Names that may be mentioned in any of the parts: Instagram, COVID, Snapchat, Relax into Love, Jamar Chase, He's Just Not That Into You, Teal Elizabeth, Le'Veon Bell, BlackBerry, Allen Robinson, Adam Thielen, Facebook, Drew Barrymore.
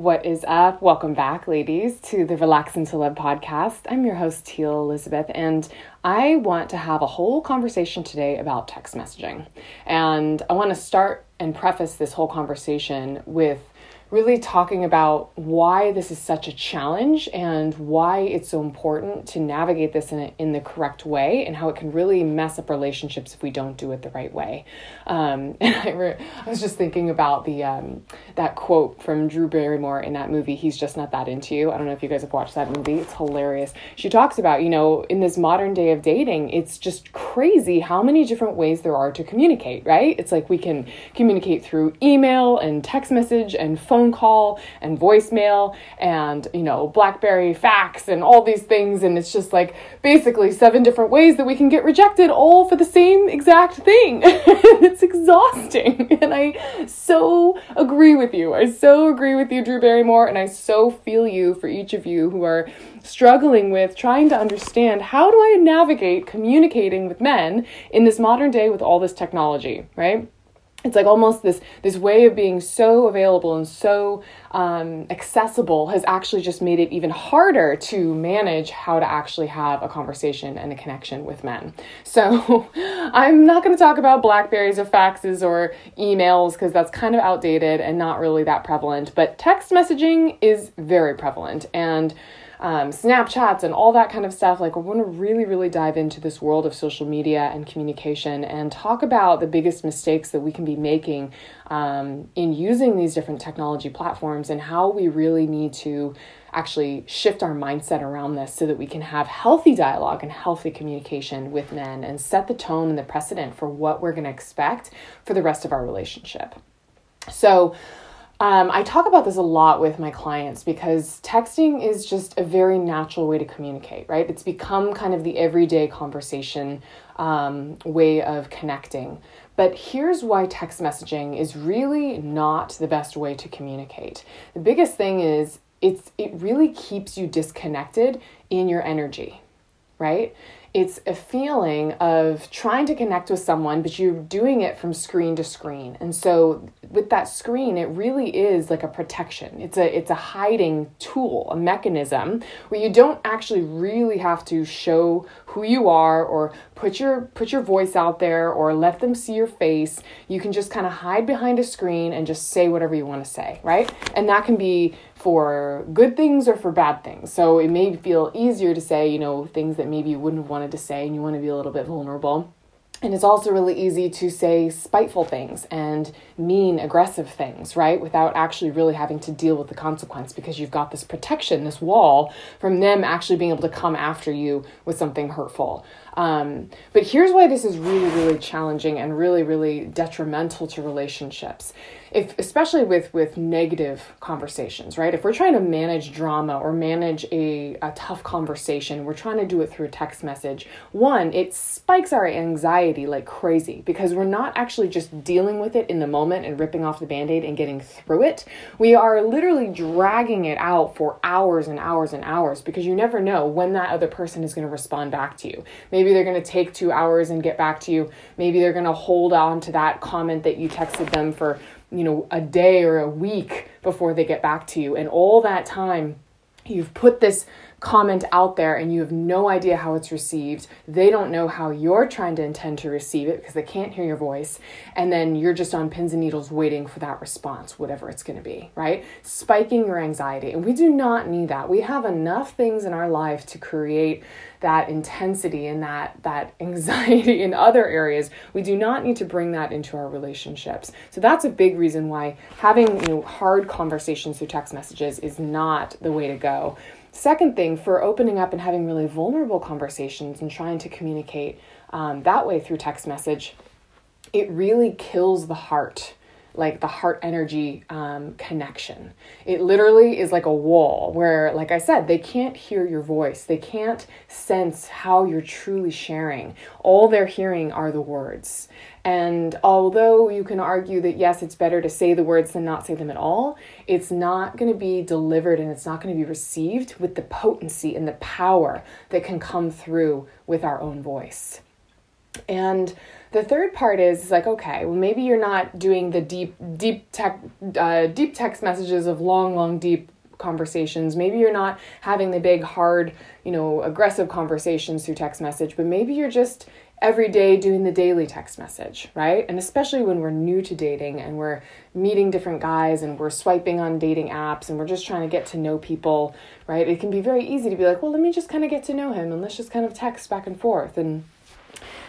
What is up? Welcome back, ladies, to the Relax into Love podcast. I'm your host, Teal Elizabeth, and I want to have a whole conversation today about text messaging. And I want to start and preface this whole conversation with really talking about why this is such a challenge and why it's so important to navigate this in the correct way and how it can really mess up relationships if we don't do it the right way. And I was just thinking about the that quote from Drew Barrymore in that movie, He's Just Not That Into You. I don't know if you guys have watched that movie. It's hilarious. She talks about, in this modern day of dating, it's just crazy how many different ways there are to communicate, right? It's like we can communicate through email and text message and phone call and voicemail and, BlackBerry fax and all these things. And it's just like basically 7 different ways that we can get rejected all for the same exact thing. It's exhausting. And I so agree with you. I so agree with you, Drew Barrymore. And I so feel you for each of you who are struggling with trying to understand, how do I navigate communicating with men in this modern day with all this technology, right? It's like almost this way of being so available and so accessible has actually just made it even harder to manage how to actually have a conversation and a connection with men. So I'm not going to talk about BlackBerries or faxes or emails because that's kind of outdated and not really that prevalent. But text messaging is very prevalent, and Snapchats and all that kind of stuff. Like, I want to really, really dive into this world of social media and communication and talk about the biggest mistakes that we can be making in using these different technology platforms and how we really need to actually shift our mindset around this so that we can have healthy dialogue and healthy communication with men and set the tone and the precedent for what we're going to expect for the rest of our relationship. So, I talk about this a lot with my clients because texting is just a very natural way to communicate, right? It's become kind of the everyday conversation way of connecting. But here's why text messaging is really not the best way to communicate. The biggest thing is it really keeps you disconnected in your energy, right? It's a feeling of trying to connect with someone, but you're doing it from screen to screen. And so with that screen, it really is like a protection. It's a hiding tool, a mechanism where you don't actually really have to show who you are or put your voice out there or let them see your face. You can just kind of hide behind a screen and just say whatever you want to say, right? And that can be for good things or for bad things. So it may feel easier to say, things that maybe you wouldn't have wanted to say, and you want to be a little bit vulnerable. And it's also really easy to say spiteful things and mean, aggressive things, right? Without actually really having to deal with the consequence, because you've got this protection, this wall from them actually being able to come after you with something hurtful. But here's why this is really, really challenging and really, really detrimental to relationships, especially with negative conversations, right? If we're trying to manage drama or manage a tough conversation, we're trying to do it through a text message. One, it spikes our anxiety like crazy because we're not actually just dealing with it in the moment and ripping off the Band-Aid and getting through it. We are literally dragging it out for hours and hours and hours because you never know when that other person is going to respond back to you. Maybe they're going to take 2 hours and get back to you. Maybe they're going to hold on to that comment that you texted them for, a day or a week before they get back to you. And all that time, you've put this comment out there and you have no idea how it's received. They don't know how you're trying to intend to receive it because they can't hear your voice. And then you're just on pins and needles waiting for that response, whatever it's going to be, right? Spiking your anxiety. And we do not need that. We have enough things in our life to create that intensity and that anxiety in other areas. We do not need to bring that into our relationships. So that's a big reason why having hard conversations through text messages is not the way to go. Second thing, for opening up and having really vulnerable conversations and trying to communicate that way through text message, it really kills the heart, like the heart energy connection. It literally is like a wall where, like I said, they can't hear your voice. They can't sense how you're truly sharing. All they're hearing are the words. And although you can argue that, yes, it's better to say the words than not say them at all, it's not going to be delivered and it's not going to be received with the potency and the power that can come through with our own voice. And the third part is like, okay, well, maybe you're not doing the deep text messages of long, deep conversations. Maybe you're not having the big, hard, aggressive conversations through text message, but maybe you're just every day doing the daily text message, right? And especially when we're new to dating and we're meeting different guys and we're swiping on dating apps and we're just trying to get to know people, right? It can be very easy to be like, well, let me just kind of get to know him and let's just kind of text back and forth. And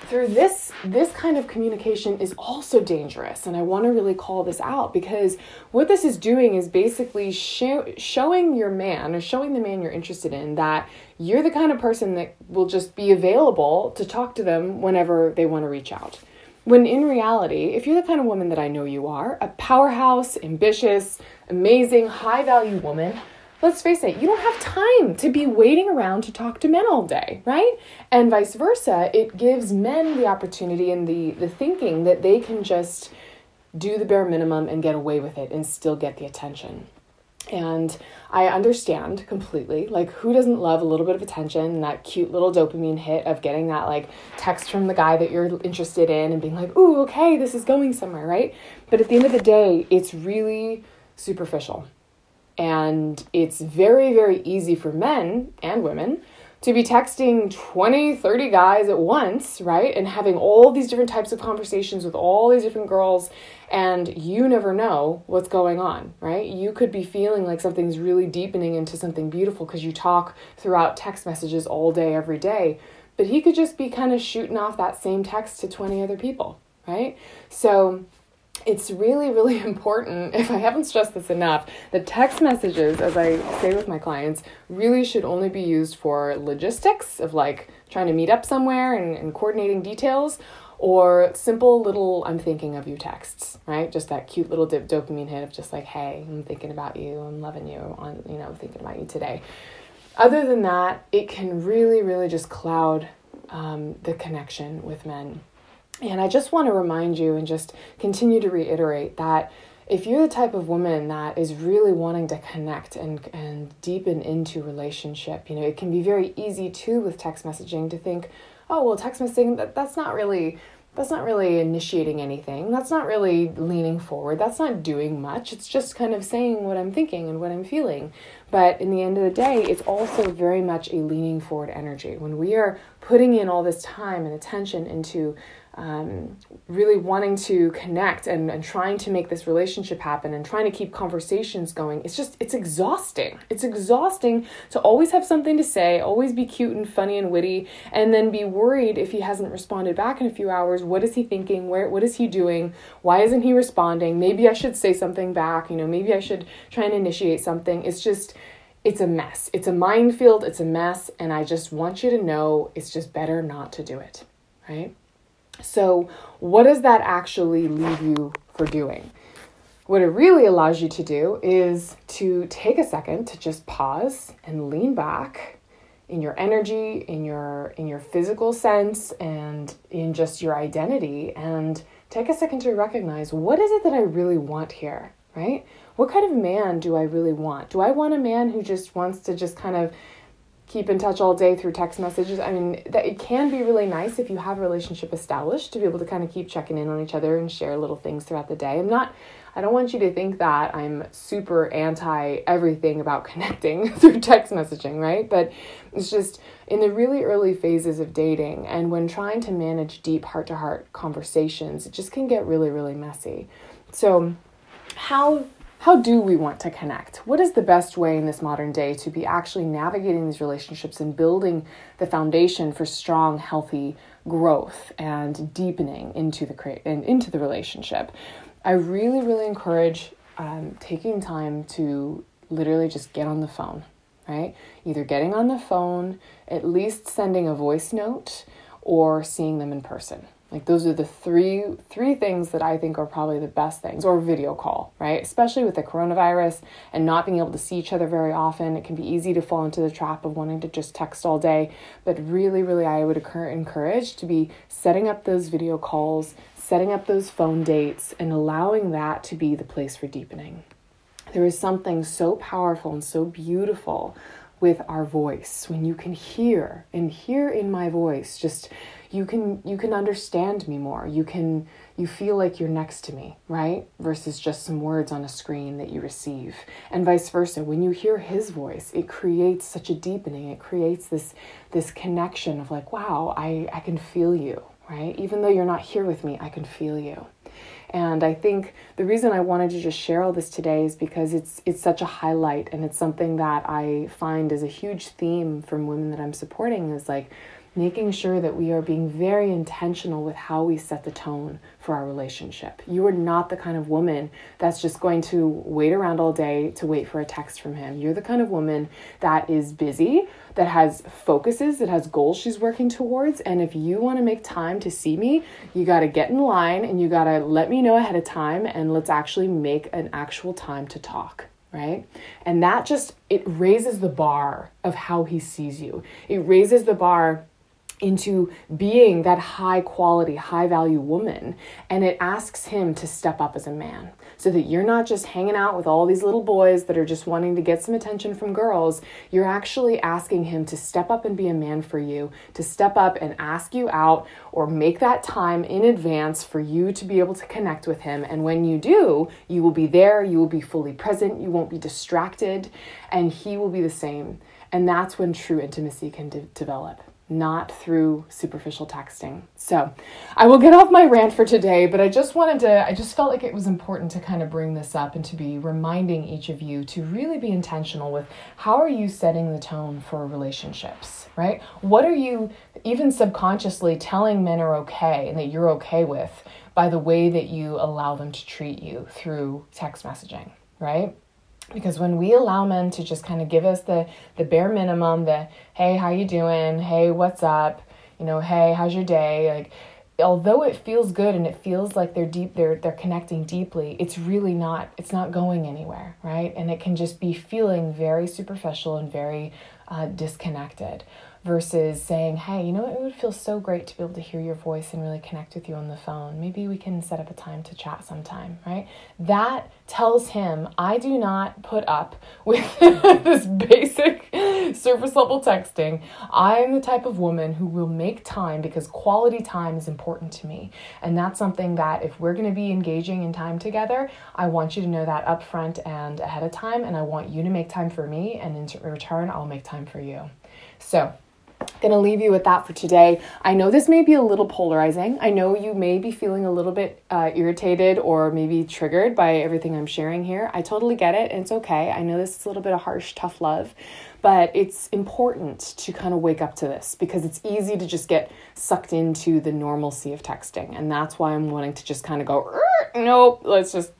through this kind of communication is also dangerous. And I want to really call this out, because what this is doing is basically showing your man, or showing the man you're interested in, that you're the kind of person that will just be available to talk to them whenever they want to reach out. When in reality, if you're the kind of woman that I know you are, a powerhouse, ambitious, amazing, high-value woman, let's face it, you don't have time to be waiting around to talk to men all day, right? And vice versa, it gives men the opportunity and the thinking that they can just do the bare minimum and get away with it and still get the attention. And I understand completely, like, who doesn't love a little bit of attention and that cute little dopamine hit of getting that like text from the guy that you're interested in and being like, ooh, okay, this is going somewhere, right? But at the end of the day, it's really superficial. And it's very, very easy for men and women to be texting 20, 30 guys at once, right? And having all these different types of conversations with all these different girls, and you never know what's going on, right? You could be feeling like something's really deepening into something beautiful because you talk throughout text messages all day, every day. But he could just be kind of shooting off that same text to 20 other people, right? So it's really, really important, if I haven't stressed this enough, that text messages, as I say with my clients, really should only be used for logistics of like trying to meet up somewhere and coordinating details, or simple little I'm thinking of you texts, right? Just that cute little dopamine hit of just like, hey, I'm thinking about you, I'm loving you, on, thinking about you today. Other than that, it can really, really just cloud the connection with men. And I just want to remind you and just continue to reiterate that if you're the type of woman that is really wanting to connect and deepen into relationship, it can be very easy too with text messaging to think, oh, well, text messaging, that's not really initiating anything. That's not really leaning forward. That's not doing much. It's just kind of saying what I'm thinking and what I'm feeling. But in the end of the day, it's also very much a leaning forward energy. When we are putting in all this time and attention into really wanting to connect and trying to make this relationship happen and trying to keep conversations going, it's exhausting. It's exhausting to always have something to say, always be cute and funny and witty, and then be worried if he hasn't responded back in a few hours. What is he thinking? What is he doing? Why isn't he responding? Maybe I should say something back. Maybe I should try and initiate something. It's a mess. It's a minefield. It's a mess. And I just want you to know, it's just better not to do it, right? So what does that actually leave you for doing? What it really allows you to do is to take a second to just pause and lean back in your energy, in your physical sense, and in just your identity, and take a second to recognize, what is it that I really want here, right? What kind of man do I really want? Do I want a man who just wants to just kind of keep in touch all day through text messages? I mean, that it can be really nice if you have a relationship established to be able to kind of keep checking in on each other and share little things throughout the day. I don't want you to think that I'm super anti everything about connecting through text messaging, right? But it's just in the really early phases of dating and when trying to manage deep heart-to-heart conversations, it just can get really, really messy. So how do we want to connect? What is the best way in this modern day to be actually navigating these relationships and building the foundation for strong, healthy growth and deepening into the relationship? I really, really encourage taking time to literally just get on the phone, right? Either getting on the phone, at least sending a voice note, or seeing them in person. Like, those are the three things that I think are probably the best things, or video call, right? Especially with the coronavirus and not being able to see each other very often, it can be easy to fall into the trap of wanting to just text all day. But really, really, I would encourage to be setting up those video calls, setting up those phone dates, and allowing that to be the place for deepening. There is something so powerful and so beautiful with our voice, when you can hear and hear in my voice, just you can understand me more. You feel like you're next to me, right? Versus just some words on a screen that you receive, and vice versa. When you hear his voice, it creates such a deepening. It creates this connection of like, wow, I can feel you, right? Even though you're not here with me, I can feel you. And I think the reason I wanted to just share all this today is because it's such a highlight, and it's something that I find is a huge theme from women that I'm supporting, is like making sure that we are being very intentional with how we set the tone for our relationship. You are not the kind of woman that's just going to wait around all day to wait for a text from him. You're the kind of woman that is busy, that has focuses, that has goals she's working towards. And if you want to make time to see me, you got to get in line and you got to let me know ahead of time, and let's actually make an actual time to talk. Right? And that just, it raises the bar of how he sees you. It raises the bar into being that high quality, high value woman. And it asks him to step up as a man, so that you're not just hanging out with all these little boys that are just wanting to get some attention from girls. You're actually asking him to step up and be a man for you, to step up and ask you out or make that time in advance for you to be able to connect with him. And when you do, you will be there, you will be fully present, you won't be distracted, and he will be the same. And that's when true intimacy can develop. Not through superficial texting. So I will get off my rant for today, but I just felt like it was important to kind of bring this up and to be reminding each of you to really be intentional with how are you setting the tone for relationships, right? What are you even subconsciously telling men are okay and that you're okay with by the way that you allow them to treat you through text messaging, right? Because when we allow men to just kind of give us the bare minimum, the, hey, how you doing? Hey, what's up? You know, hey, how's your day? Like, although it feels good and it feels like they're deep, they're connecting deeply, it's really not, it's not going anywhere, right? And it can just be feeling very superficial and very disconnected. Versus saying, hey, you know what? It would feel so great to be able to hear your voice and really connect with you on the phone. Maybe we can set up a time to chat sometime, right? That tells him, I do not put up with this basic surface level texting. I am the type of woman who will make time because quality time is important to me. And that's something that if we're going to be engaging in time together, I want you to know that upfront and ahead of time. And I want you to make time for me. And in return, I'll make time for you. So, going to leave you with that for today. I know this may be a little polarizing. I know you may be feeling a little bit irritated or maybe triggered by everything I'm sharing here. I totally get it, and it's okay. I know this is a little bit of harsh, tough love, but it's important to kind of wake up to this because it's easy to just get sucked into the normalcy of texting. And that's why I'm wanting to just kind of go, nope, let's just,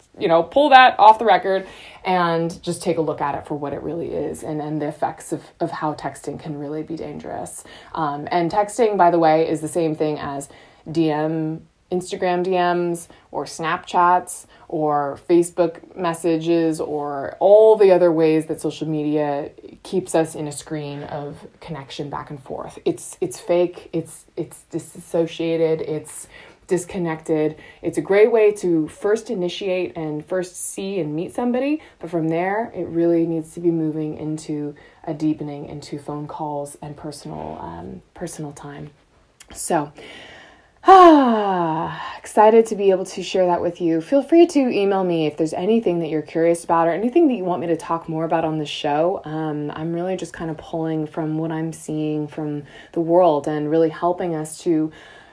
pull that off the record and just take a look at it for what it really is and the effects of how texting can really be dangerous. And texting, by the way, is the same thing as DM, Instagram DMs or Snapchats or Facebook messages or all the other ways that social media keeps us in a screen of connection back and forth. It's fake, it's disassociated, it's disconnected. It's a great way to first initiate and first see and meet somebody, but from there, it really needs to be moving into a deepening into phone calls and personal time. So, excited to be able to share that with you. Feel free to email me if there's anything that you're curious about or anything that you want me to talk more about on the show. I'm really just kind of pulling from what I'm seeing from the world and really helping us to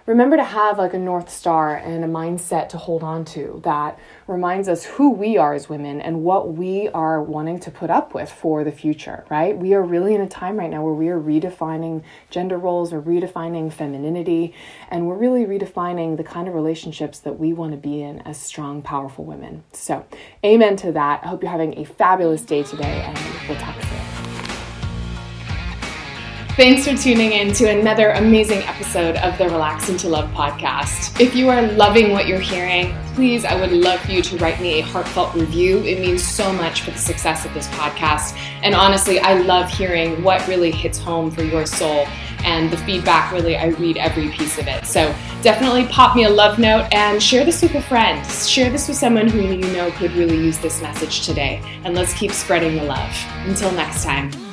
remember to have like a North Star and a mindset to hold on to that reminds us who we are as women and what we are wanting to put up with for the future, right? We are really in a time right now where we are redefining gender roles or redefining femininity, and we're really redefining the kind of relationships that we want to be in as strong, powerful women. So amen to that. I hope you're having a fabulous day today, and we'll talk soon. Thanks for tuning in to another amazing episode of the Relax into Love podcast. If you are loving what you're hearing, please, I would love for you to write me a heartfelt review. It means so much for the success of this podcast. And honestly, I love hearing what really hits home for your soul, and the feedback, really, I read every piece of it. So definitely pop me a love note and share this with a friend. Share this with someone who you know could really use this message today. And let's keep spreading the love. Until next time.